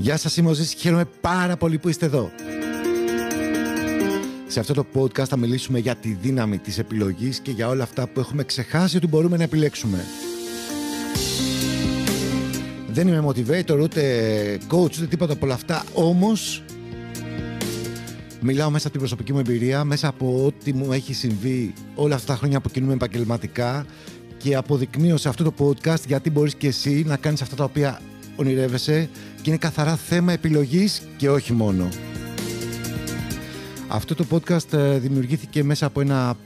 Γεια σας, είμαι ο Ζήσης και χαίρομαι πάρα πολύ που είστε εδώ. Σε αυτό το podcast θα μιλήσουμε για τη δύναμη της επιλογής και για όλα αυτά που έχουμε ξεχάσει ότι μπορούμε να επιλέξουμε. Δεν είμαι motivator, ούτε coach, ούτε τίποτα από όλα αυτά, όμως μιλάω μέσα από την προσωπική μου εμπειρία, μέσα από ό,τι μου έχει συμβεί όλα αυτά τα χρόνια που κινούμαι επαγγελματικά και αποδεικνύω σε αυτό το podcast γιατί μπορείς και εσύ να κάνεις αυτά τα οποία ονειρεύεσαι και είναι καθαρά θέμα επιλογής και όχι μόνο. Αυτό το podcast δημιουργήθηκε μέσα από ένα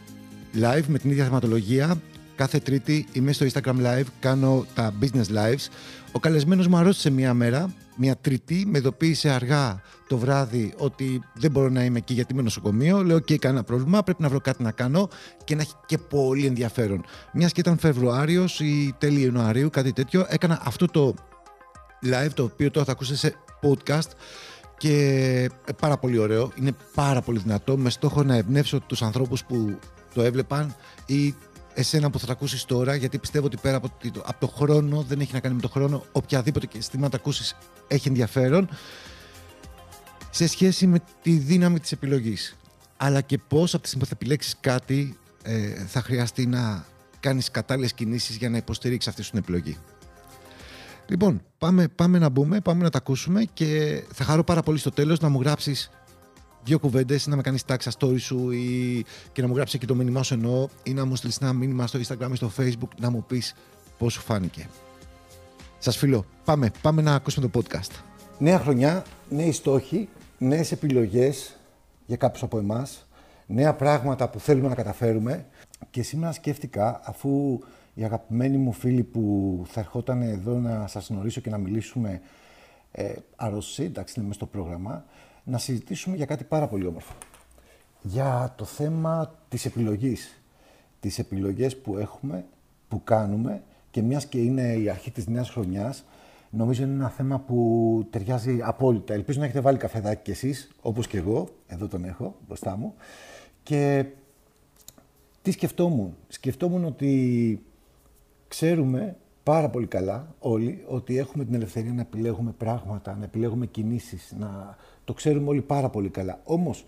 live με την ίδια θεματολογία. Κάθε Τρίτη είμαι στο Instagram live, κάνω τα business lives. Ο καλεσμένος μου αρρώστησε μία μέρα, μία Τρίτη, με ειδοποίησε αργά το βράδυ ότι δεν μπορώ να είμαι εκεί γιατί είμαι νοσοκομείο. Λέω: «Οκ, κανένα πρόβλημα. Πρέπει να βρω κάτι να κάνω και να έχει και πολύ ενδιαφέρον». Μιας και ήταν Φεβρουάριος ή τέλη Ιανουαρίου, κάτι τέτοιο, έκανα αυτό το live, το οποίο τώρα θα ακούσετε σε podcast. Και πάρα πολύ ωραίο, είναι πάρα πολύ δυνατό, με στόχο να εμπνεύσω τους ανθρώπους που το έβλεπαν ή εσένα που θα το ακούσεις τώρα, γιατί πιστεύω ότι πέρα από το χρόνο, δεν έχει να κάνει με το χρόνο, οποιαδήποτε και στιγμή να το ακούσεις έχει ενδιαφέρον σε σχέση με τη δύναμη της επιλογής, αλλά και πώς από τη στιγμή που θα επιλέξεις κάτι θα χρειαστεί να κάνεις κατάλληλες κινήσεις για να υποστηρίξεις αυτή την επιλογή. Λοιπόν, πάμε να μπούμε, πάμε να τα ακούσουμε και θα χαρώ πάρα πολύ στο τέλος να μου γράψεις δύο κουβέντες ή να με κάνεις tag στα story σου ή και να μου γράψεις εκεί το μήνυμά σου εννοώ ή να μου στείλεις ένα μήνυμα στο Instagram ή στο Facebook να μου πεις πώς σου φάνηκε. Σας φιλώ. Πάμε να ακούσουμε το podcast. Νέα χρονιά, νέοι στόχοι, νέες επιλογές για κάποιους από εμάς, νέα πράγματα που θέλουμε να καταφέρουμε και σήμερα σκέφτηκα αφού... Οι αγαπημένοι μου φίλοι που θα ερχόταν εδώ να σας γνωρίσω και να μιλήσουμε αρρώστησε, εντάξει, είναι μέσα στο πρόγραμμα, να συζητήσουμε για κάτι πάρα πολύ όμορφο. Για το θέμα της επιλογής. Τις επιλογές που έχουμε, που κάνουμε και μιας και είναι η αρχή της νέας χρονιάς, νομίζω είναι ένα θέμα που ταιριάζει απόλυτα. Ελπίζω να έχετε βάλει καφεδάκι κι εσείς, όπως και εγώ, εδώ τον έχω μπροστά μου. Και τι σκεφτόμουν. Σκεφτόμουν ότι... Ξέρουμε πάρα πολύ καλά όλοι ότι έχουμε την ελευθερία να επιλέγουμε πράγματα, να επιλέγουμε κινήσεις, να το ξέρουμε όλοι πάρα πολύ καλά. Όμως,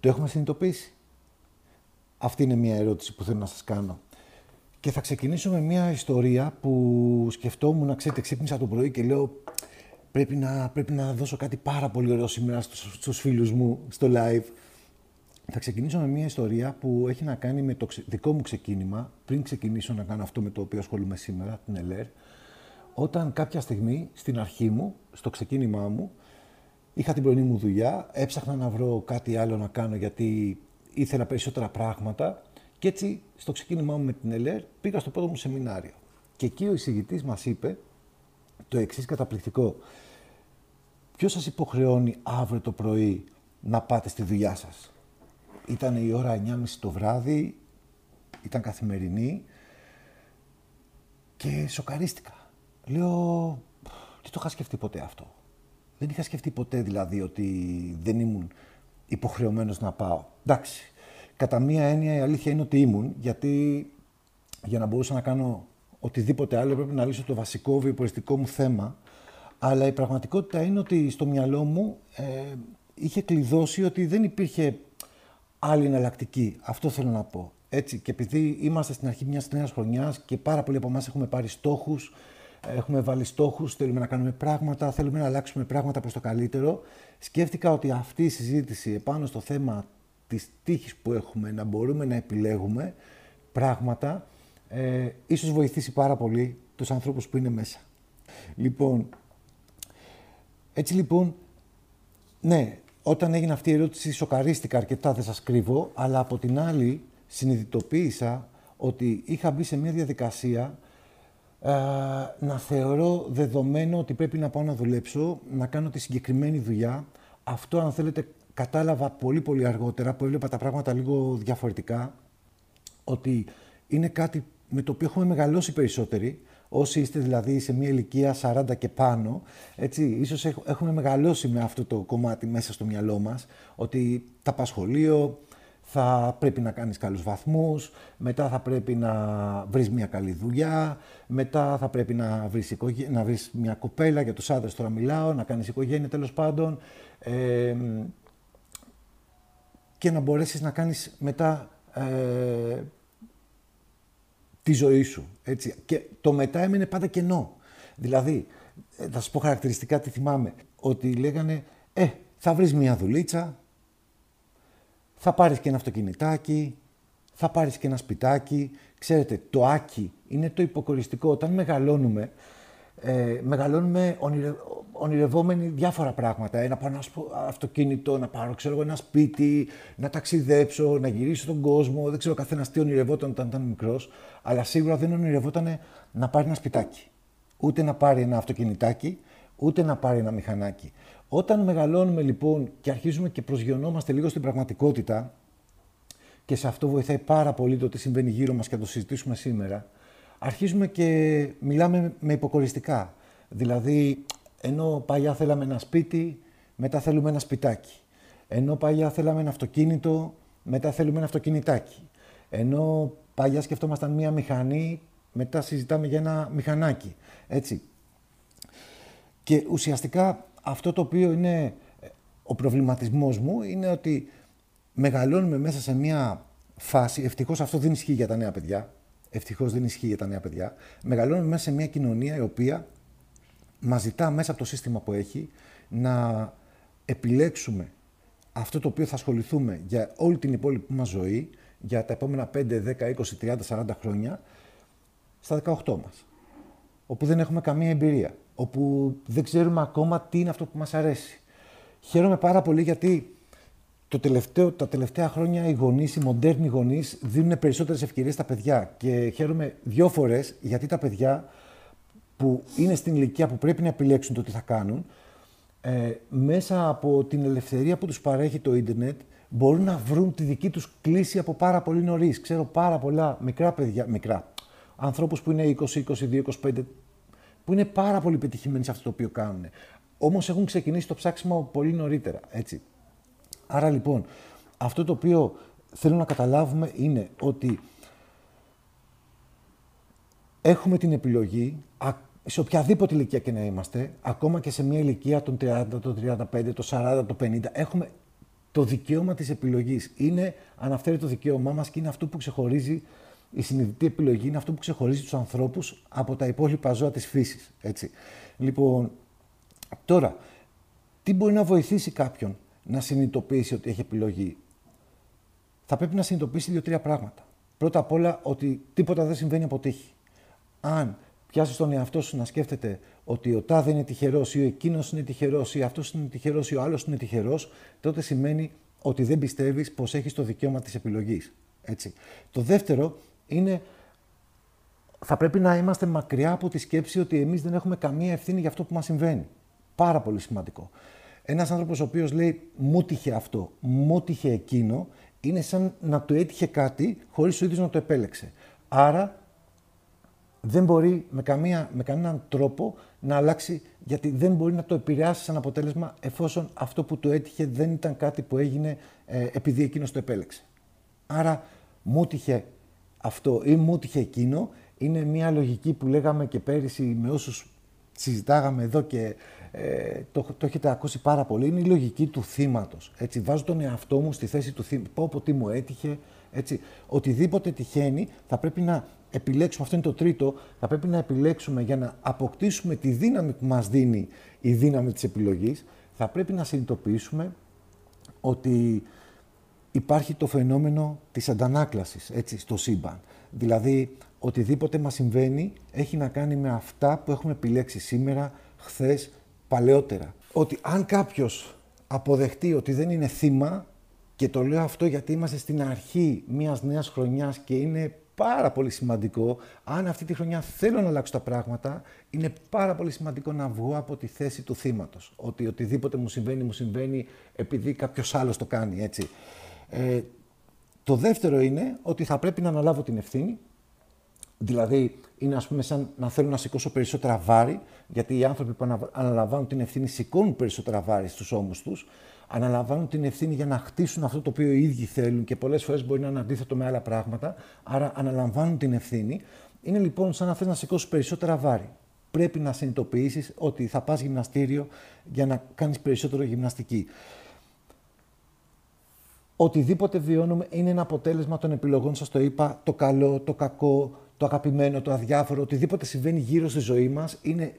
το έχουμε συνειδητοποιήσει. Αυτή είναι μια ερώτηση που θέλω να σας κάνω. Και θα ξεκινήσω με μια ιστορία που σκεφτόμουν, ξέρετε, ξύπνησα το πρωί και λέω πρέπει να δώσω κάτι πάρα πολύ ωραίο σήμερα στους φίλους μου, στο live. Θα ξεκινήσω με μια ιστορία που έχει να κάνει με το δικό μου ξεκίνημα, πριν ξεκινήσω να κάνω αυτό με το οποίο ασχολούμαι σήμερα, την ΕΛΕΡ, όταν κάποια στιγμή, στην αρχή μου, στο ξεκίνημά μου, είχα την πρωινή μου δουλειά, έψαχνα να βρω κάτι άλλο να κάνω γιατί ήθελα περισσότερα πράγματα και έτσι, στο ξεκίνημά μου με την ΕΛΕΡ, πήγα στο πρώτο μου σεμινάριο. Και εκεί ο εισηγητής μας είπε το εξής καταπληκτικό. Ποιος σας υποχρεώνει αύριο το πρωί να πάτε στη δουλειά σας? Ήταν η ώρα 9.30 το βράδυ, ήταν καθημερινή και σοκαρίστηκα. Λέω, τι το είχα σκεφτεί ποτέ αυτό. Δεν είχα σκεφτεί ποτέ δηλαδή ότι δεν ήμουν υποχρεωμένος να πάω. Εντάξει, κατά μία έννοια η αλήθεια είναι ότι ήμουν, γιατί για να μπορούσα να κάνω οτιδήποτε άλλο πρέπει να λύσω το βασικό βιοποριστικό μου θέμα, αλλά η πραγματικότητα είναι ότι στο μυαλό μου είχε κλειδώσει ότι δεν υπήρχε άλλη εναλλακτική. Αυτό θέλω να πω. Έτσι, και επειδή είμαστε στην αρχή μιας νέας χρονιάς και πάρα πολλοί από εμάς έχουμε πάρει στόχους, έχουμε βάλει στόχους, θέλουμε να κάνουμε πράγματα, θέλουμε να αλλάξουμε πράγματα προς το καλύτερο, σκέφτηκα ότι αυτή η συζήτηση επάνω στο θέμα της τύχης που έχουμε, να μπορούμε να επιλέγουμε πράγματα, ίσως βοηθήσει πάρα πολύ τους ανθρώπους που είναι μέσα. Λοιπόν, έτσι λοιπόν, ναι, όταν έγινε αυτή η ερώτηση, σοκαρίστηκα αρκετά, δεν σας κρύβω, αλλά από την άλλη συνειδητοποίησα ότι είχα μπει σε μια διαδικασία να θεωρώ δεδομένο ότι πρέπει να πάω να δουλέψω, να κάνω τη συγκεκριμένη δουλειά. Αυτό, αν θέλετε, κατάλαβα πολύ πολύ αργότερα, που έβλεπα τα πράγματα λίγο διαφορετικά, ότι είναι κάτι με το οποίο έχουμε μεγαλώσει περισσότεροι, όσοι είστε δηλαδή σε μια ηλικία 40 και πάνω, έτσι, ίσως έχουμε μεγαλώσει με αυτό το κομμάτι μέσα στο μυαλό μας, ότι τα πασχολείο, θα πρέπει να κάνεις καλούς βαθμούς, μετά θα πρέπει να βρεις μια καλή δουλειά, μετά θα πρέπει να βρεις, να βρεις μια κοπέλα, για τους άντρες τώρα μιλάω, να κάνεις οικογένεια τέλος πάντων, και να μπορέσεις να κάνεις μετά τη ζωή σου, έτσι. Και το μετά έμεινε πάντα κενό. Δηλαδή, θα σου πω χαρακτηριστικά τι θυμάμαι, ότι λέγανε, θα βρεις μια δουλίτσα, θα πάρεις και ένα αυτοκινητάκι, θα πάρεις και ένα σπιτάκι. Ξέρετε, το άκι είναι το υποκοριστικό. Όταν μεγαλώνουμε, μεγαλώνουμε ονειρευόμενοι διάφορα πράγματα. Να πάρω ένα αυτοκίνητο, να πάρω ένα σπίτι, να ταξιδέψω, να γυρίσω τον κόσμο. Δεν ξέρω καθένας τι ονειρευόταν όταν ήταν μικρός, αλλά σίγουρα δεν ονειρευόταν να πάρει ένα σπιτάκι. Ούτε να πάρει ένα αυτοκινητάκι, ούτε να πάρει ένα μηχανάκι. Όταν μεγαλώνουμε λοιπόν και αρχίζουμε και προσγειωνόμαστε λίγο στην πραγματικότητα, και σε αυτό βοηθάει πάρα πολύ το τι συμβαίνει γύρω μας και θα το συζητήσουμε σήμερα, αρχίζουμε και μιλάμε με υποκοριστικά. Δηλαδή, ενώ παλιά θέλαμε ένα σπίτι, μετά θέλουμε ένα σπιτάκι. Ενώ παλιά θέλαμε ένα αυτοκίνητο, μετά θέλουμε ένα αυτοκινητάκι. Ενώ παλιά σκεφτόμασταν μία μηχανή, μετά συζητάμε για ένα μηχανάκι. Έτσι. Και ουσιαστικά αυτό το οποίο είναι ο προβληματισμός μου είναι ότι μεγαλώνουμε μέσα σε μια φάση, ευτυχώς αυτό δεν ισχύει για τα νέα παιδιά, μεγαλώνουμε μέσα σε μια κοινωνία η οποία μας ζητά μέσα από το σύστημα που έχει να επιλέξουμε αυτό το οποίο θα ασχοληθούμε για όλη την υπόλοιπη μας ζωή, για τα επόμενα 5, 10, 20, 30, 40 χρόνια, στα 18 μας, όπου δεν έχουμε καμία εμπειρία, όπου δεν ξέρουμε ακόμα τι είναι αυτό που μας αρέσει. Χαίρομαι πάρα πολύ γιατί τα τελευταία χρόνια οι γονείς, οι μοντέρνοι γονείς, δίνουν περισσότερες ευκαιρίες στα παιδιά. Και χαίρομαι δύο φορές γιατί τα παιδιά που είναι στην ηλικία που πρέπει να επιλέξουν το τι θα κάνουν, μέσα από την ελευθερία που τους παρέχει το ίντερνετ, μπορούν να βρουν τη δική τους κλίση από πάρα πολύ νωρίς. Ξέρω πάρα πολλά μικρά παιδιά, ανθρώπους που είναι 20, 22, 25, που είναι πάρα πολύ πετυχημένοι σε αυτό το οποίο κάνουν. Όμως έχουν ξεκινήσει το ψάξιμο πολύ νωρίτερα, έτσι. Άρα λοιπόν, αυτό το οποίο θέλω να καταλάβουμε είναι ότι έχουμε την επιλογή, σε οποιαδήποτε ηλικία και να είμαστε, ακόμα και σε μια ηλικία των 30, των 35, των 40, των 50, έχουμε το δικαίωμα της επιλογής. Είναι αναφέρετο το δικαίωμά μας και είναι αυτό που ξεχωρίζει. Η συνειδητή επιλογή είναι αυτό που ξεχωρίζει τους ανθρώπους από τα υπόλοιπα ζώα της φύσης, έτσι. Λοιπόν, τώρα, τι μπορεί να βοηθήσει κάποιον να συνειδητοποιήσει ότι έχει επιλογή? Θα πρέπει να συνειδητοποιήσει 2-3 πράγματα. Πρώτα απ' όλα, ότι τίποτα δεν συμβαίνει από τύχη. Αν πιάσεις τον εαυτό σου να σκέφτεται ότι ο τάδε είναι τυχερός, ή ο εκείνος είναι τυχερός, ή αυτός είναι τυχερός, ή ο άλλος είναι τυχερός, τότε σημαίνει ότι δεν πιστεύεις πως έχεις το δικαίωμα της επιλογής, έτσι. Το δεύτερο είναι, θα πρέπει να είμαστε μακριά από τη σκέψη ότι εμείς δεν έχουμε καμία ευθύνη για αυτό που μας συμβαίνει. Πάρα πολύ σημαντικό. Ένας άνθρωπος ο οποίος λέει «μου τύχε αυτό, μου τύχε εκείνο», είναι σαν να του έτυχε κάτι χωρίς ο ίδιος να το επέλεξε. Άρα δεν μπορεί με κανέναν τρόπο να αλλάξει, γιατί δεν μπορεί να το επηρεάσει σαν αποτέλεσμα, εφόσον αυτό που του έτυχε δεν ήταν κάτι που έγινε επειδή εκείνος το επέλεξε. Άρα «μου τύχε αυτό» ή «μου τύχε εκείνο» είναι μια λογική που λέγαμε και πέρυσι με όσους συζητάγαμε εδώ και το έχετε ακούσει πάρα πολύ. Είναι η λογική του θύματος. Έτσι, βάζω τον εαυτό μου στη θέση του θύματος. Πω από τι μου έτυχε. Έτσι. Οτιδήποτε τυχαίνει θα πρέπει να επιλέξουμε. Αυτό είναι το τρίτο. Θα πρέπει να επιλέξουμε για να αποκτήσουμε τη δύναμη που μας δίνει η δύναμη της επιλογής. Θα πρέπει να συνειδητοποιήσουμε ότι υπάρχει το φαινόμενο της αντανάκλασης, έτσι, στο σύμπαν. Δηλαδή, οτιδήποτε μας συμβαίνει έχει να κάνει με αυτά που έχουμε επιλέξει σήμερα, χθες, παλαιότερα. Ότι αν κάποιος αποδεχτεί ότι δεν είναι θύμα, και το λέω αυτό γιατί είμαστε στην αρχή μιας νέας χρονιάς και είναι πάρα πολύ σημαντικό, αν αυτή τη χρονιά θέλω να αλλάξω τα πράγματα, είναι πάρα πολύ σημαντικό να βγω από τη θέση του θύματος. Ότι οτιδήποτε μου συμβαίνει, μου συμβαίνει επειδή κάποιος άλλος το κάνει, έτσι. Το δεύτερο είναι ότι θα πρέπει να αναλάβω την ευθύνη. Δηλαδή, είναι σαν να θέλω να σηκώσω περισσότερα βάρη, γιατί οι άνθρωποι που αναλαμβάνουν την ευθύνη σηκώνουν περισσότερα βάρη στους ώμους τους. αναλαμβάνουν την ευθύνη για να χτίσουν αυτό το οποίο οι ίδιοι θέλουν και πολλές φορές μπορεί να είναι αντίθετο με άλλα πράγματα, άρα αναλαμβάνουν την ευθύνη. Είναι λοιπόν σαν να θες να σηκώσεις περισσότερα βάρη. Πρέπει να συνειδητοποιήσεις ότι θα πας γυμναστήριο για να κάνεις περισσότερο γυμναστική. Οτιδήποτε βιώνουμε είναι ένα αποτέλεσμα των επιλογών, σας το είπα, το καλό, το κακό, το αγαπημένο, το αδιάφορο, οτιδήποτε συμβαίνει γύρω στη ζωή μας είναι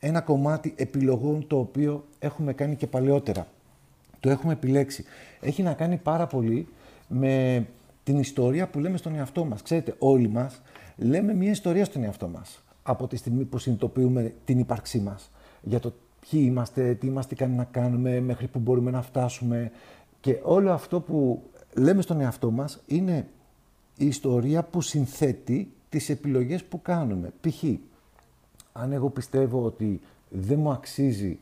ένα κομμάτι επιλογών το οποίο έχουμε κάνει και παλαιότερα. Το έχουμε επιλέξει. Έχει να κάνει πάρα πολύ με την ιστορία που λέμε στον εαυτό μας. Ξέρετε, όλοι μας λέμε μια ιστορία στον εαυτό μας από τη στιγμή που συνειδητοποιούμε την ύπαρξή μας. Για το ποιοι είμαστε, τι είμαστε ικανοί να κάνουμε, μέχρι που μπορούμε να φτάσουμε. Και όλο αυτό που λέμε στον εαυτό μας είναι η ιστορία που συνθέτει τις επιλογές που κάνουμε. Π.χ. αν εγώ πιστεύω ότι δεν μου αξίζει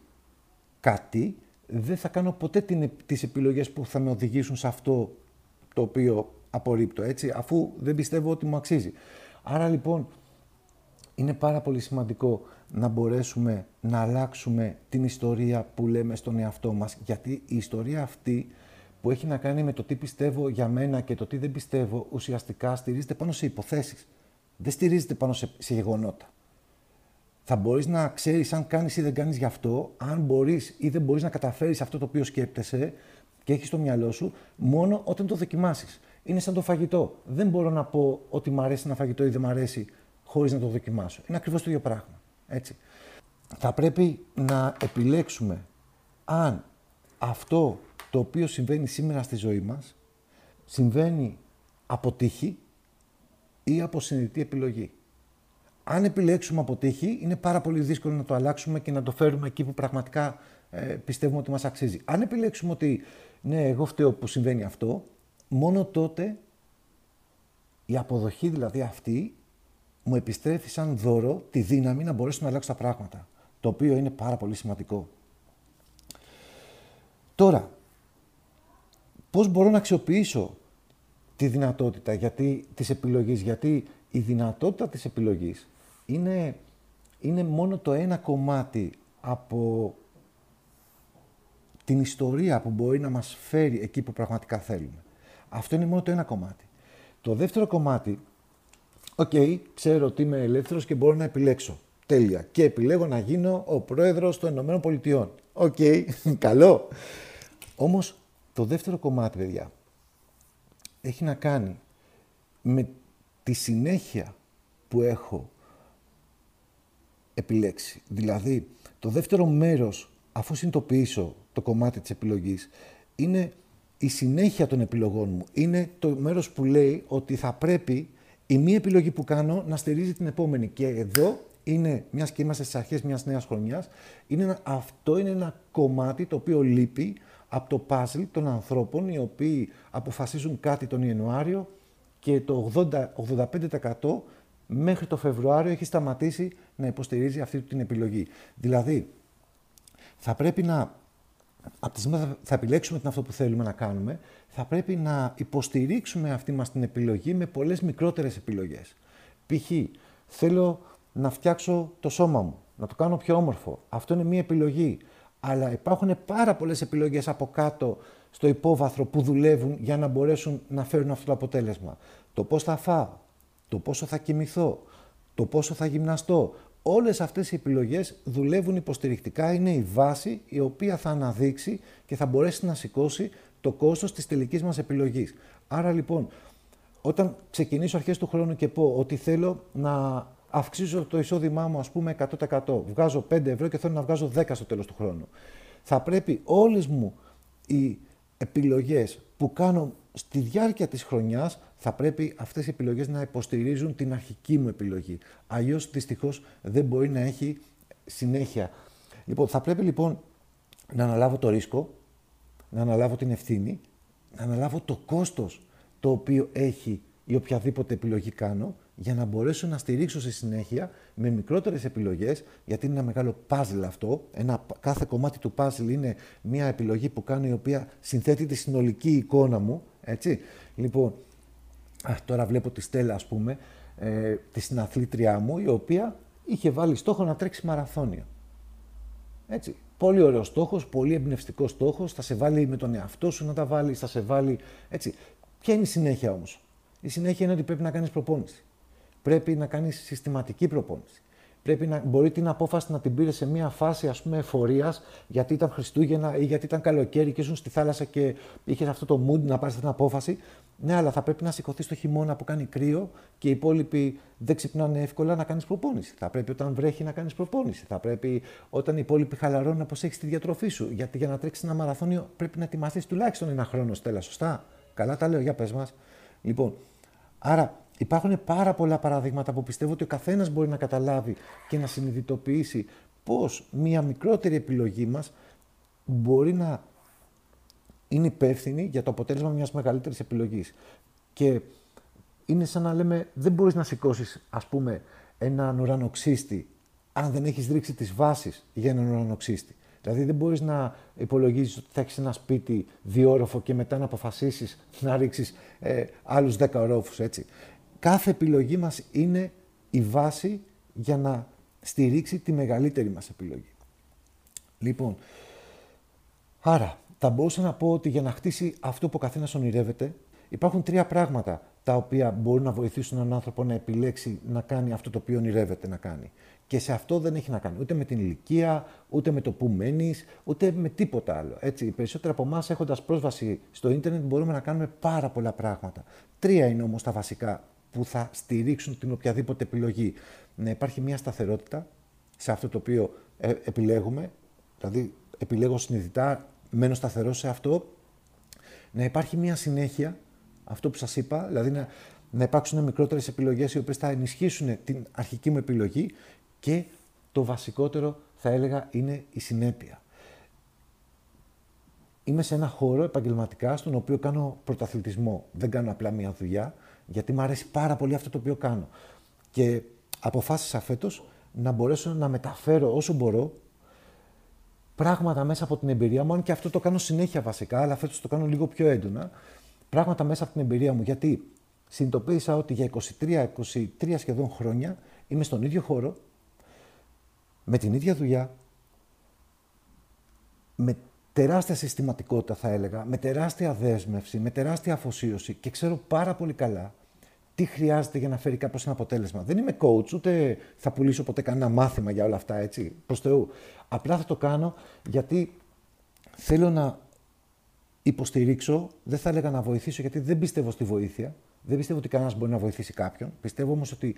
κάτι, δεν θα κάνω ποτέ τις επιλογές που θα με οδηγήσουν σε αυτό το οποίο απορρίπτω, έτσι, αφού δεν πιστεύω ότι μου αξίζει. Άρα λοιπόν είναι πάρα πολύ σημαντικό να μπορέσουμε να αλλάξουμε την ιστορία που λέμε στον εαυτό μας, γιατί η ιστορία αυτή που έχει να κάνει με το τι πιστεύω για μένα και το τι δεν πιστεύω, ουσιαστικά στηρίζεται πάνω σε υποθέσεις. Δεν στηρίζεται πάνω σε γεγονότα. Θα μπορείς να ξέρεις αν κάνεις ή δεν κάνεις γι' αυτό, αν μπορείς ή δεν μπορείς να καταφέρεις αυτό το οποίο σκέπτεσαι και έχεις στο μυαλό σου, μόνο όταν το δοκιμάσεις. Είναι σαν το φαγητό. Δεν μπορώ να πω ότι μου αρέσει ένα φαγητό ή δεν μου αρέσει χωρίς να το δοκιμάσω. Είναι ακριβώς το ίδιο πράγμα. Έτσι. Θα πρέπει να επιλέξουμε αν αυτό το οποίο συμβαίνει σήμερα στη ζωή μας συμβαίνει από τύχη ή από συνειδητή επιλογή. Αν επιλέξουμε από τύχη, είναι πάρα πολύ δύσκολο να το αλλάξουμε και να το φέρουμε εκεί που πραγματικά πιστεύουμε ότι μας αξίζει. Αν επιλέξουμε ότι ναι, εγώ φταίω που συμβαίνει αυτό, μόνο τότε η αποδοχή δηλαδή αυτή μου επιστρέφει σαν δώρο τη δύναμη να μπορέσω να αλλάξω τα πράγματα, το οποίο είναι πάρα πολύ σημαντικό. Τώρα, πώς μπορώ να αξιοποιήσω τη δυνατότητα της επιλογής, γιατί η δυνατότητα της επιλογής είναι μόνο το ένα κομμάτι από την ιστορία που μπορεί να μας φέρει εκεί που πραγματικά θέλουμε. Αυτό είναι μόνο το ένα κομμάτι. Το δεύτερο κομμάτι, ξέρω ότι είμαι ελεύθερος και μπορώ να επιλέξω. Τέλεια. Και επιλέγω να γίνω ο πρόεδρος των Ηνωμένων Πολιτειών. Καλό. Όμως το δεύτερο κομμάτι, παιδιά, έχει να κάνει με τη συνέχεια που έχω επιλέξει. Δηλαδή, το δεύτερο μέρος, αφού συνειδητοποιήσω το κομμάτι της επιλογής, είναι η συνέχεια των επιλογών μου. Είναι το μέρος που λέει ότι θα πρέπει η μία επιλογή που κάνω να στηρίζει την επόμενη. Και εδώ, μιας και είμαστε στις αρχές μιας νέας χρονιάς, αυτό είναι ένα κομμάτι το οποίο λείπει από το παζλ των ανθρώπων οι οποίοι αποφασίζουν κάτι τον Ιανουάριο και το 80-85% μέχρι το Φεβρουάριο έχει σταματήσει να υποστηρίζει αυτή την επιλογή. Δηλαδή, θα πρέπει να, από τη στιγμή που θα επιλέξουμε αυτό που θέλουμε να κάνουμε, θα πρέπει να υποστηρίξουμε αυτή μας την επιλογή με πολλές μικρότερες επιλογές. Π.χ. θέλω να φτιάξω το σώμα μου, να το κάνω πιο όμορφο. Αυτό είναι μία επιλογή. Αλλά υπάρχουν πάρα πολλές επιλογές από κάτω στο υπόβαθρο που δουλεύουν για να μπορέσουν να φέρουν αυτό το αποτέλεσμα. Το πώς θα φάω, το πόσο θα κοιμηθώ, το πόσο θα γυμναστώ. Όλες αυτές οι επιλογές δουλεύουν υποστηρικτικά, είναι η βάση η οποία θα αναδείξει και θα μπορέσει να σηκώσει το κόστος της τελικής μας επιλογής. Άρα λοιπόν, όταν ξεκινήσω αρχές του χρόνου και πω ότι θέλω να αυξήσω το εισόδημά μου, ας πούμε, 100%, βγάζω 5 ευρώ και θέλω να βγάζω 10 στο τέλος του χρόνου, θα πρέπει όλες μου οι επιλογές που κάνω στη διάρκεια της χρονιάς, θα πρέπει αυτές οι επιλογές να υποστηρίζουν την αρχική μου επιλογή. Αλλιώς, δυστυχώς, δεν μπορεί να έχει συνέχεια. Λοιπόν, θα πρέπει λοιπόν να αναλάβω το ρίσκο, να αναλάβω την ευθύνη, να αναλάβω το κόστος το οποίο έχει η οποιαδήποτε επιλογή κάνω, για να μπορέσω να στηρίξω στη συνέχεια με μικρότερες επιλογές, γιατί είναι ένα μεγάλο puzzle αυτό. Κάθε κομμάτι του puzzle είναι μια επιλογή που κάνω η οποία συνθέτει τη συνολική εικόνα μου, έτσι. Λοιπόν, τώρα βλέπω τη Στέλλα, ας πούμε, τη συναθλήτριά μου, η οποία είχε βάλει στόχο να τρέξει μαραθώνιο. Έτσι. Πολύ ωραίος στόχος, πολύ εμπνευστικός στόχος. Θα σε βάλει με τον εαυτό σου να τα βάλεις, θα σε βάλει. Έτσι. Ποια είναι η συνέχεια όμως? Η συνέχεια είναι ότι πρέπει να κάνεις προπόνηση. Πρέπει να κάνεις συστηματική προπόνηση. Πρέπει να μπορεί την απόφαση να την πήρες σε μια φάση, ας πούμε, εφορίας, γιατί ήταν Χριστούγεννα ή γιατί ήταν καλοκαίρι και ήσουν στη θάλασσα και είχες αυτό το mood να πάρεις την απόφαση. Ναι, αλλά θα πρέπει να σηκωθείς το χειμώνα που κάνει κρύο και οι υπόλοιποι δεν ξυπνάνε εύκολα να κάνεις προπόνηση. Θα πρέπει όταν βρέχει να κάνεις προπόνηση. Θα πρέπει όταν οι υπόλοιποι χαλαρώνουν να προσέχεις τη διατροφή σου. Γιατί για να τρέξεις ένα μαραθώνιο πρέπει να ετοιμαστείς τουλάχιστον ένα χρόνο, Στέλλα. Σωστά. Καλά τα λέω, για πες μας. Λοιπόν, άρα. Υπάρχουν πάρα πολλά παραδείγματα που πιστεύω ότι ο καθένας μπορεί να καταλάβει και να συνειδητοποιήσει πώς μία μικρότερη επιλογή μας μπορεί να είναι υπεύθυνη για το αποτέλεσμα μιας μεγαλύτερης επιλογής. Και είναι σαν να λέμε, δεν μπορείς να σηκώσεις, ας πούμε, έναν ουρανοξύστη αν δεν έχεις ρίξει τις βάσεις για έναν ουρανοξύστη. Δηλαδή δεν μπορείς να υπολογίζεις ότι θα έχεις ένα σπίτι διόροφο και μετά να αποφασίσεις να ρίξεις άλλους 10 ορόφους, έτσι. Κάθε επιλογή μας είναι η βάση για να στηρίξει τη μεγαλύτερη μας επιλογή. Λοιπόν, άρα θα μπορούσα να πω ότι για να χτίσει αυτό που ο καθένας ονειρεύεται, υπάρχουν τρία πράγματα τα οποία μπορούν να βοηθήσουν έναν άνθρωπο να επιλέξει να κάνει αυτό το οποίο ονειρεύεται να κάνει. Και σε αυτό δεν έχει να κάνει ούτε με την ηλικία, ούτε με το που μένεις, ούτε με τίποτα άλλο. Έτσι, οι περισσότεροι από εμάς, έχοντας πρόσβαση στο ίντερνετ, μπορούμε να κάνουμε πάρα πολλά πράγματα. Τρία είναι όμως τα βασικά που θα στηρίξουν την οποιαδήποτε επιλογή. Να υπάρχει μια σταθερότητα σε αυτό το οποίο επιλέγουμε, δηλαδή επιλέγω συνειδητά, μένω σταθερός σε αυτό. Να υπάρχει μια συνέχεια, αυτό που σας είπα, δηλαδή να υπάρξουν μικρότερες επιλογές οι οποίες θα ενισχύσουν την αρχική μου επιλογή. Και το βασικότερο, θα έλεγα, είναι η συνέπεια. Είμαι σε ένα χώρο επαγγελματικά στον οποίο κάνω πρωταθλητισμό. Δεν κάνω απλά μία δουλειά, γιατί μου αρέσει πάρα πολύ αυτό το οποίο κάνω. Και αποφάσισα φέτος να μπορέσω να μεταφέρω όσο μπορώ πράγματα μέσα από την εμπειρία μου, αν και αυτό το κάνω συνέχεια βασικά, αλλά φέτος το κάνω λίγο πιο έντονα, πράγματα μέσα από την εμπειρία μου, γιατί συνειδητοποίησα ότι για 23 σχεδόν χρόνια είμαι στον ίδιο χώρο, με την ίδια δουλειά, με τεράστια συστηματικότητα θα έλεγα, με τεράστια δέσμευση, με τεράστια αφοσίωση και ξέρω πάρα πολύ καλά τι χρειάζεται για να φέρει κάποιος ένα αποτέλεσμα. Δεν είμαι coach, ούτε θα πουλήσω ποτέ κανένα μάθημα για όλα αυτά, έτσι, προς Θεού. Απλά θα το κάνω γιατί θέλω να υποστηρίξω, δεν θα έλεγα να βοηθήσω, γιατί δεν πιστεύω στη βοήθεια. Δεν πιστεύω ότι κανένας μπορεί να βοηθήσει κάποιον. Πιστεύω όμως ότι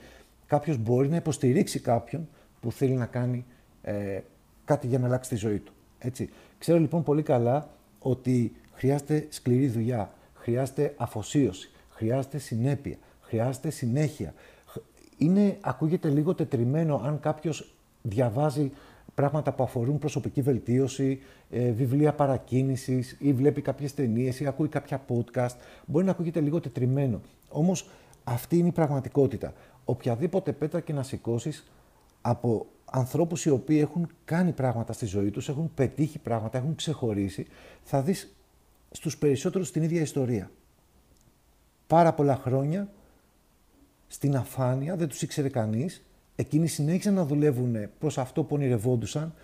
κάποιος μπορεί να υποστηρίξει κάποιον που θέλει να κάνει κάτι για να αλλάξει τη ζωή του. Έτσι. Ξέρω λοιπόν πολύ καλά ότι χρειάζεται σκληρή δουλειά, χρειάζεται αφοσίωση, χρειάζεται συνέπεια, χρειάζεται συνέχεια. Ακούγεται λίγο τετριμένο αν κάποιος διαβάζει πράγματα που αφορούν προσωπική βελτίωση, βιβλία παρακίνησης ή βλέπει κάποιες ταινίες ή ακούει κάποια podcast. Μπορεί να ακούγεται λίγο τετριμένο. Όμως αυτή είναι η πραγματικότητα. Οποιαδήποτε πέτρα και να σηκώσεις, από ανθρώπους οι οποίοι έχουν κάνει πράγματα στη ζωή τους, έχουν πετύχει πράγματα, έχουν ξεχωρίσει, θα δεις στους περισσότερους την ίδια ιστορία. Πάρα πολλά χρόνια στην αφάνεια, δεν τους ήξερε κανείς, εκείνοι συνέχισαν να δουλεύουν προς αυτό που ονειρευόντουσαν.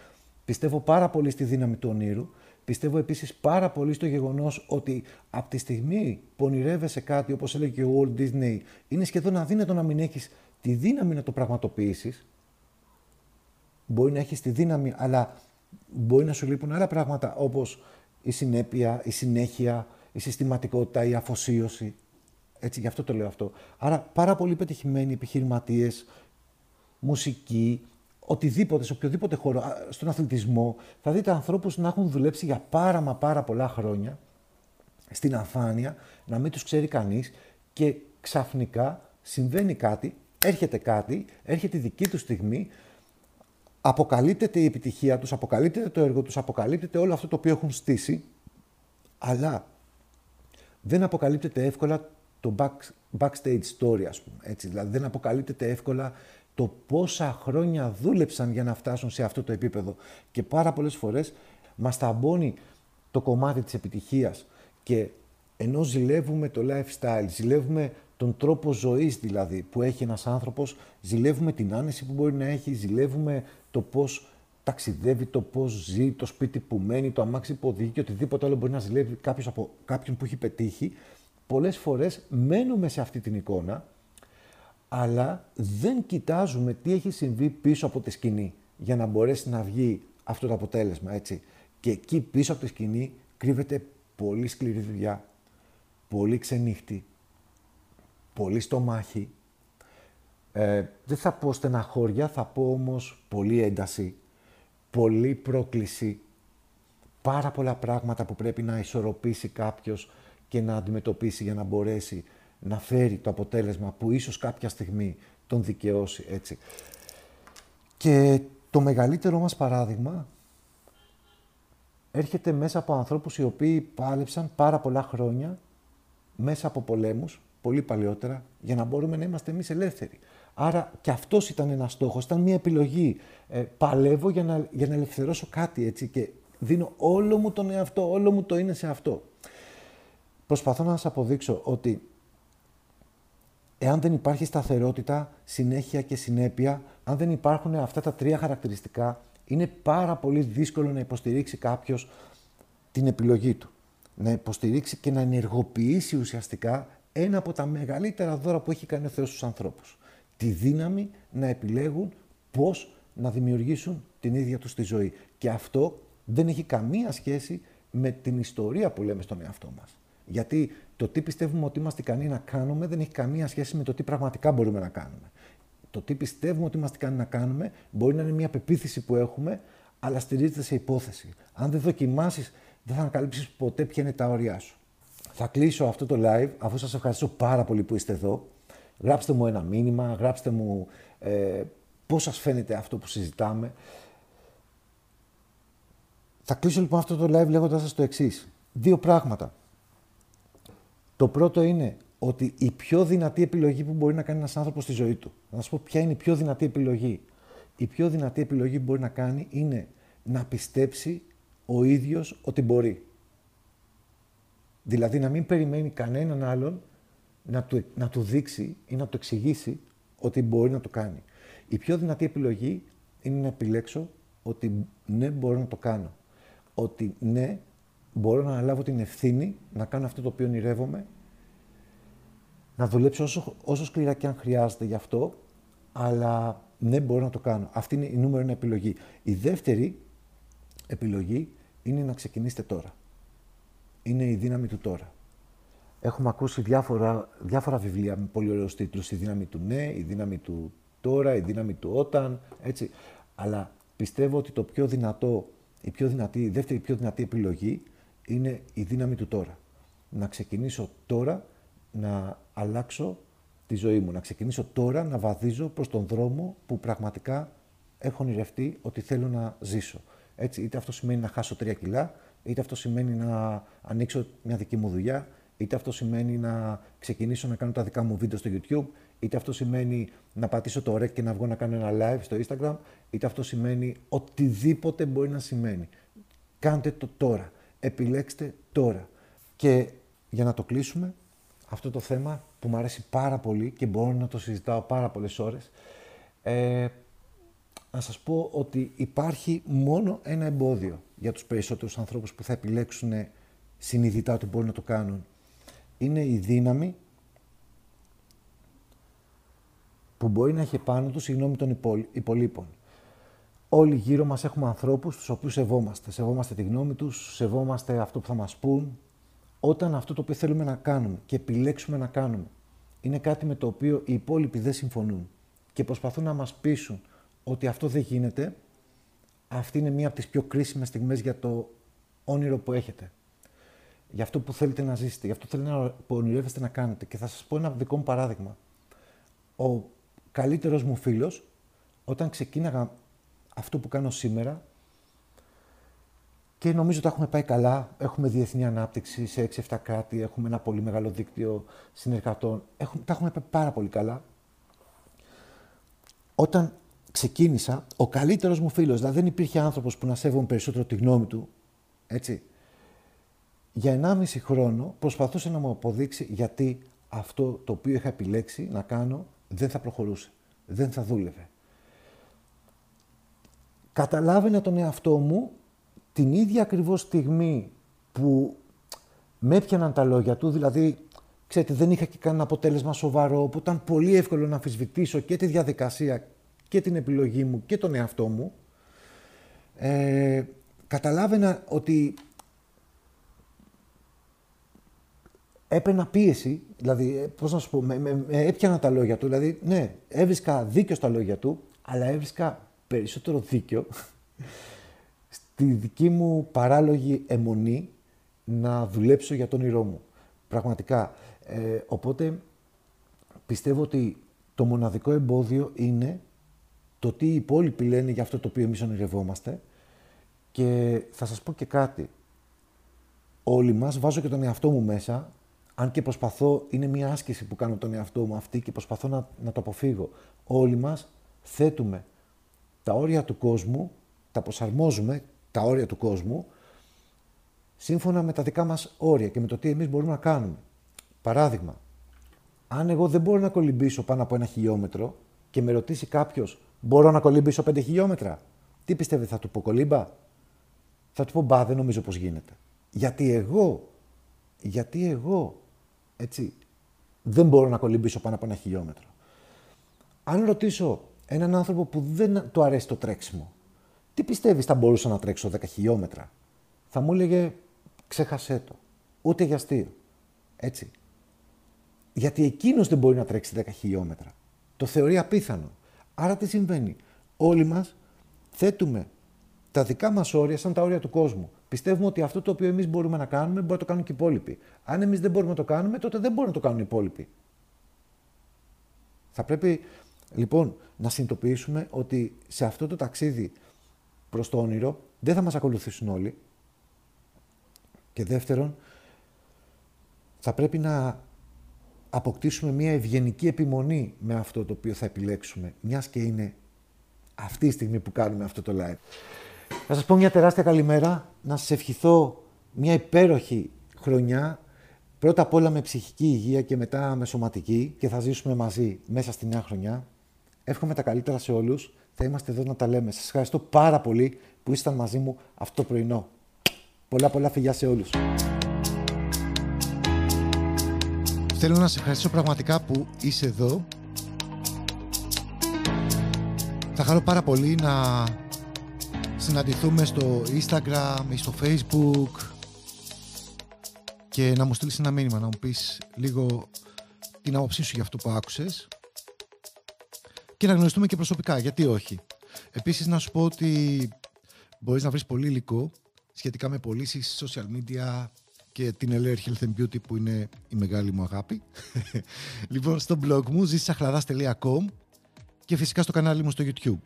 Πιστεύω πάρα πολύ στη δύναμη του ονείρου. Πιστεύω επίσης πάρα πολύ στο γεγονός ότι από τη στιγμή που ονειρεύεσαι κάτι, όπως έλεγε και ο Walt Disney, είναι σχεδόν αδύνατο να μην έχεις τη δύναμη να το πραγματοποιήσεις. Μπορεί να έχεις τη δύναμη, αλλά μπορεί να σου λείπουν άλλα πράγματα, όπως η συνέπεια, η συνέχεια, η συστηματικότητα, η αφοσίωση. Έτσι, γι' αυτό το λέω αυτό. Άρα, πάρα πολύ πετυχημένοι επιχειρηματίες, μουσικοί, οτιδήποτε, σε οποιοδήποτε χώρο, στον αθλητισμό, θα δείτε ανθρώπους να έχουν δουλέψει για πάρα πολλά χρόνια στην αφάνεια, να μην τους ξέρει κανείς και ξαφνικά συμβαίνει κάτι, έρχεται η δική του στιγμή, αποκαλύπτεται η επιτυχία τους, αποκαλύπτεται το έργο τους, αποκαλύπτεται όλο αυτό το οποίο έχουν στήσει, αλλά δεν αποκαλύπτεται εύκολα το backstage story, ας πούμε, έτσι. Δηλαδή δεν αποκαλύπτεται εύκολα το πόσα χρόνια δούλεψαν για να φτάσουν σε αυτό το επίπεδο. Και πάρα πολλές φορές μας ταμπώνει το κομμάτι της επιτυχίας και ενώ ζηλεύουμε το lifestyle, ζηλεύουμε τον τρόπο ζωής δηλαδή που έχει ένας άνθρωπος, ζηλεύουμε την άνεση που μπορεί να έχει, ζηλεύουμε το πώς ταξιδεύει, το πώς ζει, το σπίτι που μένει, το αμάξι που οδηγεί και οτιδήποτε άλλο μπορεί να ζηλεύει κάποιος από κάποιον που έχει πετύχει, πολλές φορές μένουμε σε αυτή την εικόνα, αλλά δεν κοιτάζουμε τι έχει συμβεί πίσω από τη σκηνή για να μπορέσει να βγει αυτό το αποτέλεσμα, έτσι. Και εκεί πίσω από τη σκηνή κρύβεται πολύ σκληρή δουλειά, πολύ ξενύχτη, πολύ στομάχι. Δεν θα πω στεναχώρια, θα πω όμως πολύ ένταση, πολύ πρόκληση, πάρα πολλά πράγματα που πρέπει να ισορροπήσει κάποιος και να αντιμετωπίσει για να μπορέσει να φέρει το αποτέλεσμα που ίσως κάποια στιγμή τον δικαιώσει, έτσι. Και το μεγαλύτερο μας παράδειγμα έρχεται μέσα από ανθρώπους οι οποίοι πάλεψαν πάρα πολλά χρόνια μέσα από πολέμους, πολύ παλαιότερα, για να μπορούμε να είμαστε εμείς ελεύθεροι. Άρα και αυτός ήταν ένας στόχος, ήταν μια επιλογή. Παλεύω για να ελευθερώσω κάτι, έτσι, και δίνω όλο μου τον εαυτό, όλο μου το είναι σε αυτό. Προσπαθώ να σας αποδείξω ότι εάν δεν υπάρχει σταθερότητα, συνέχεια και συνέπεια, αν δεν υπάρχουν αυτά τα τρία χαρακτηριστικά, είναι πάρα πολύ δύσκολο να υποστηρίξει κάποιος την επιλογή του. Να υποστηρίξει και να ενεργοποιήσει ουσιαστικά ένα από τα μεγαλύτερα δώρα που έχει κάνει ο Θεός στους ανθρώπους. Τη δύναμη να επιλέγουν πώς να δημιουργήσουν την ίδια τους τη ζωή. Και αυτό δεν έχει καμία σχέση με την ιστορία που λέμε στον εαυτό μας. Γιατί το τι πιστεύουμε ότι είμαστε ικανοί να κάνουμε δεν έχει καμία σχέση με το τι πραγματικά μπορούμε να κάνουμε. Το τι πιστεύουμε ότι είμαστε ικανοί να κάνουμε μπορεί να είναι μια πεποίθηση που έχουμε, αλλά στηρίζεται σε υπόθεση. Αν δεν δοκιμάσεις, δεν θα ανακαλύψεις ποτέ ποια είναι τα όρια σου. Θα κλείσω αυτό το live, αφού σας ευχαριστώ πάρα πολύ που είστε εδώ. Γράψτε μου ένα μήνυμα, γράψτε μου πώς σας φαίνεται αυτό που συζητάμε. Θα κλείσω λοιπόν αυτό το live λέγοντας σας το εξής. Δύο πράγματα. Το πρώτο είναι ότι η πιο δυνατή επιλογή που μπορεί να κάνει ένας άνθρωπος στη ζωή του. Να σας πω ποια είναι η πιο δυνατή επιλογή. Η πιο δυνατή επιλογή που μπορεί να κάνει είναι να πιστέψει ο ίδιος ότι μπορεί. Δηλαδή να μην περιμένει κανέναν άλλον να του δείξει ή να του εξηγήσει ότι μπορεί να το κάνει. Η πιο δυνατή επιλογή είναι να επιλέξω ότι ναι, μπορώ να το κάνω. Ότι ναι, μπορώ να αναλάβω την ευθύνη να κάνω αυτό το οποίο ονειρεύομαι, να δουλέψω όσο σκληρά και αν χρειάζεται γι' αυτό, αλλά ναι, μπορώ να το κάνω. Αυτή είναι η νούμερο ένα επιλογή. Η δεύτερη επιλογή είναι να ξεκινήσετε τώρα. Είναι η δύναμη του τώρα. Έχουμε ακούσει διάφορα βιβλία με πολύ ωραίους τίτλους. Η δύναμη του ναι, η δύναμη του τώρα, η δύναμη του όταν, έτσι. Αλλά πιστεύω ότι η πιο δυνατή επιλογή είναι η δύναμη του τώρα. Να ξεκινήσω τώρα να αλλάξω τη ζωή μου. Να ξεκινήσω τώρα να βαδίζω προς τον δρόμο που πραγματικά έχω ονειρευτεί ότι θέλω να ζήσω. Έτσι, είτε αυτό σημαίνει να χάσω 3 κιλά, είτε αυτό σημαίνει να ανοίξω μια δική μου δουλειά, είτε αυτό σημαίνει να ξεκινήσω να κάνω τα δικά μου βίντεο στο YouTube, είτε αυτό σημαίνει να πατήσω το rec και να βγω να κάνω ένα live στο Instagram, είτε αυτό σημαίνει οτιδήποτε μπορεί να σημαίνει. Κάντε το τώρα. Επιλέξτε τώρα. Και για να το κλείσουμε, αυτό το θέμα που μου αρέσει πάρα πολύ και μπορώ να το συζητάω πάρα πολλές ώρες, να σας πω ότι υπάρχει μόνο ένα εμπόδιο για τους περισσότερους ανθρώπους που θα επιλέξουν συνειδητά ότι μπορούν να το κάνουν. Είναι η δύναμη που μπορεί να έχει επάνω τους η γνώμη των υπολείπων. Όλοι γύρω μας έχουμε ανθρώπους τους οποίους σεβόμαστε. Σεβόμαστε τη γνώμη τους, σεβόμαστε αυτό που θα μας πούν. Όταν αυτό το οποίο θέλουμε να κάνουμε και επιλέξουμε να κάνουμε είναι κάτι με το οποίο οι υπόλοιποι δεν συμφωνούν και προσπαθούν να μας πείσουν ότι αυτό δεν γίνεται, αυτή είναι μία από τις πιο κρίσιμες στιγμές για το όνειρο που έχετε. Για αυτό που θέλετε να ζήσετε, για αυτό που ονειρεύεστε να κάνετε. Και θα σας πω ένα δικό μου παράδειγμα. Ο καλύτερος μου φίλος, όταν ξεκίναγα αυτό που κάνω σήμερα, και νομίζω ότι έχουμε πάει καλά, έχουμε διεθνή ανάπτυξη σε 6-7 κράτη, έχουμε ένα πολύ μεγάλο δίκτυο συνεργατών, τα έχουμε πάει πάρα πολύ καλά. Όταν ξεκίνησα, ο καλύτερος μου φίλος, δηλαδή δεν υπήρχε άνθρωπος που να σέβομαι περισσότερο τη γνώμη του, έτσι, για 1,5 χρόνο προσπαθούσε να μου αποδείξει γιατί αυτό το οποίο είχα επιλέξει να κάνω δεν θα προχωρούσε, δεν θα δούλευε. καταλάβαινα τον εαυτό μου την ίδια ακριβώς στιγμή που με έπιαναν τα λόγια του, δηλαδή, ξέρετε, δεν είχα και κανένα αποτέλεσμα σοβαρό, που ήταν πολύ εύκολο να αμφισβητήσω και τη διαδικασία και την επιλογή μου και τον εαυτό μου. Καταλάβαινα ότι έπαιρνα πίεση, δηλαδή, πώς να σου πω, έπιανα τα λόγια του, δηλαδή, ναι, έβρισκα δίκιο στα λόγια του, αλλά έβρισκα περισσότερο δίκιο στη δική μου παράλογη αιμονή να δουλέψω για τον όνειρό μου. Πραγματικά. Οπότε, πιστεύω ότι το μοναδικό εμπόδιο είναι το τι οι υπόλοιποι λένε για αυτό το οποίο εμείς ονειρευόμαστε. Και θα σας πω και κάτι. Όλοι μας, βάζω και τον εαυτό μου μέσα, αν και προσπαθώ, είναι μια άσκηση που κάνω τον εαυτό μου αυτή και προσπαθώ να το αποφύγω. Όλοι μας θέτουμε τα όρια του κόσμου, τα προσαρμόζουμε, τα όρια του κόσμου, σύμφωνα με τα δικά μας όρια και με το τι εμείς μπορούμε να κάνουμε. Παράδειγμα, αν εγώ δεν μπορώ να κολυμπήσω πάνω από 1 χιλιόμετρο και με ρωτήσει κάποιος, μπορώ να κολυμπήσω 5 χιλιόμετρα, τι πιστεύετε, θα του πω κολύμπα? Θα του πω μπα, δεν νομίζω πως γίνεται. Γιατί εγώ, έτσι, δεν μπορώ να κολυμπήσω πάνω από 1 χιλιόμετρο. Αν ρωτήσω έναν άνθρωπο που δεν του αρέσει το τρέξιμο, τι πιστεύεις, θα μπορούσα να τρέξω 10 χιλιόμετρα. Θα μου έλεγε, ξέχασέ το, ούτε για αστείο, έτσι. Γιατί εκείνος δεν μπορεί να τρέξει 10 χιλιόμετρα. Το θεωρεί απίθανο. Άρα τι συμβαίνει? Όλοι μας θέτουμε τα δικά μας όρια σαν τα όρια του κόσμου. Πιστεύουμε ότι αυτό το οποίο εμείς μπορούμε να κάνουμε, μπορεί να το κάνουν και οι υπόλοιποι. Αν εμείς δεν μπορούμε να το κάνουμε, τότε δεν μπορούν να το κάνουν οι υπόλοιποι. Θα πρέπει, λοιπόν, να συνειδητοποιήσουμε ότι σε αυτό το ταξίδι προς το όνειρο δεν θα μας ακολουθήσουν όλοι. Και δεύτερον, θα πρέπει να αποκτήσουμε μια ευγενική επιμονή με αυτό το οποίο θα επιλέξουμε, μιας και είναι αυτή η στιγμή που κάνουμε αυτό το live. Να σας πω μια τεράστια καλημέρα, να σας ευχηθώ μια υπέροχη χρονιά, πρώτα απ' όλα με ψυχική υγεία και μετά με σωματική, και θα ζήσουμε μαζί μέσα στη νέα χρονιά. Εύχομαι τα καλύτερα σε όλους, θα είμαστε εδώ να τα λέμε. Σας ευχαριστώ πάρα πολύ που ήσασταν μαζί μου αυτό το πρωινό. Πολλά πολλά φιλιά σε όλους. Θέλω να σε ευχαριστήσω πραγματικά που είσαι εδώ. Θα χαρώ πάρα πολύ να συναντηθούμε στο Instagram ή στο Facebook και να μου στείλεις ένα μήνυμα, να μου πεις λίγο την άποψή σου για αυτό που άκουσες και να γνωριστούμε και προσωπικά, γιατί όχι. Επίσης να σου πω ότι μπορείς να βρεις πολύ υλικό σχετικά με πωλήσεις, social media και την LR Health and Beauty που είναι η μεγάλη μου αγάπη. Λοιπόν, στο blog μου zisisachladas.com και φυσικά στο κανάλι μου στο YouTube.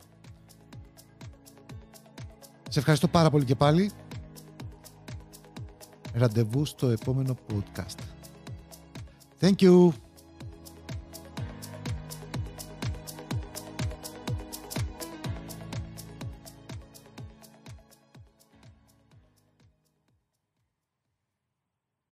Σε ευχαριστώ πάρα πολύ και πάλι. Ραντεβού στο επόμενο podcast. Thank you!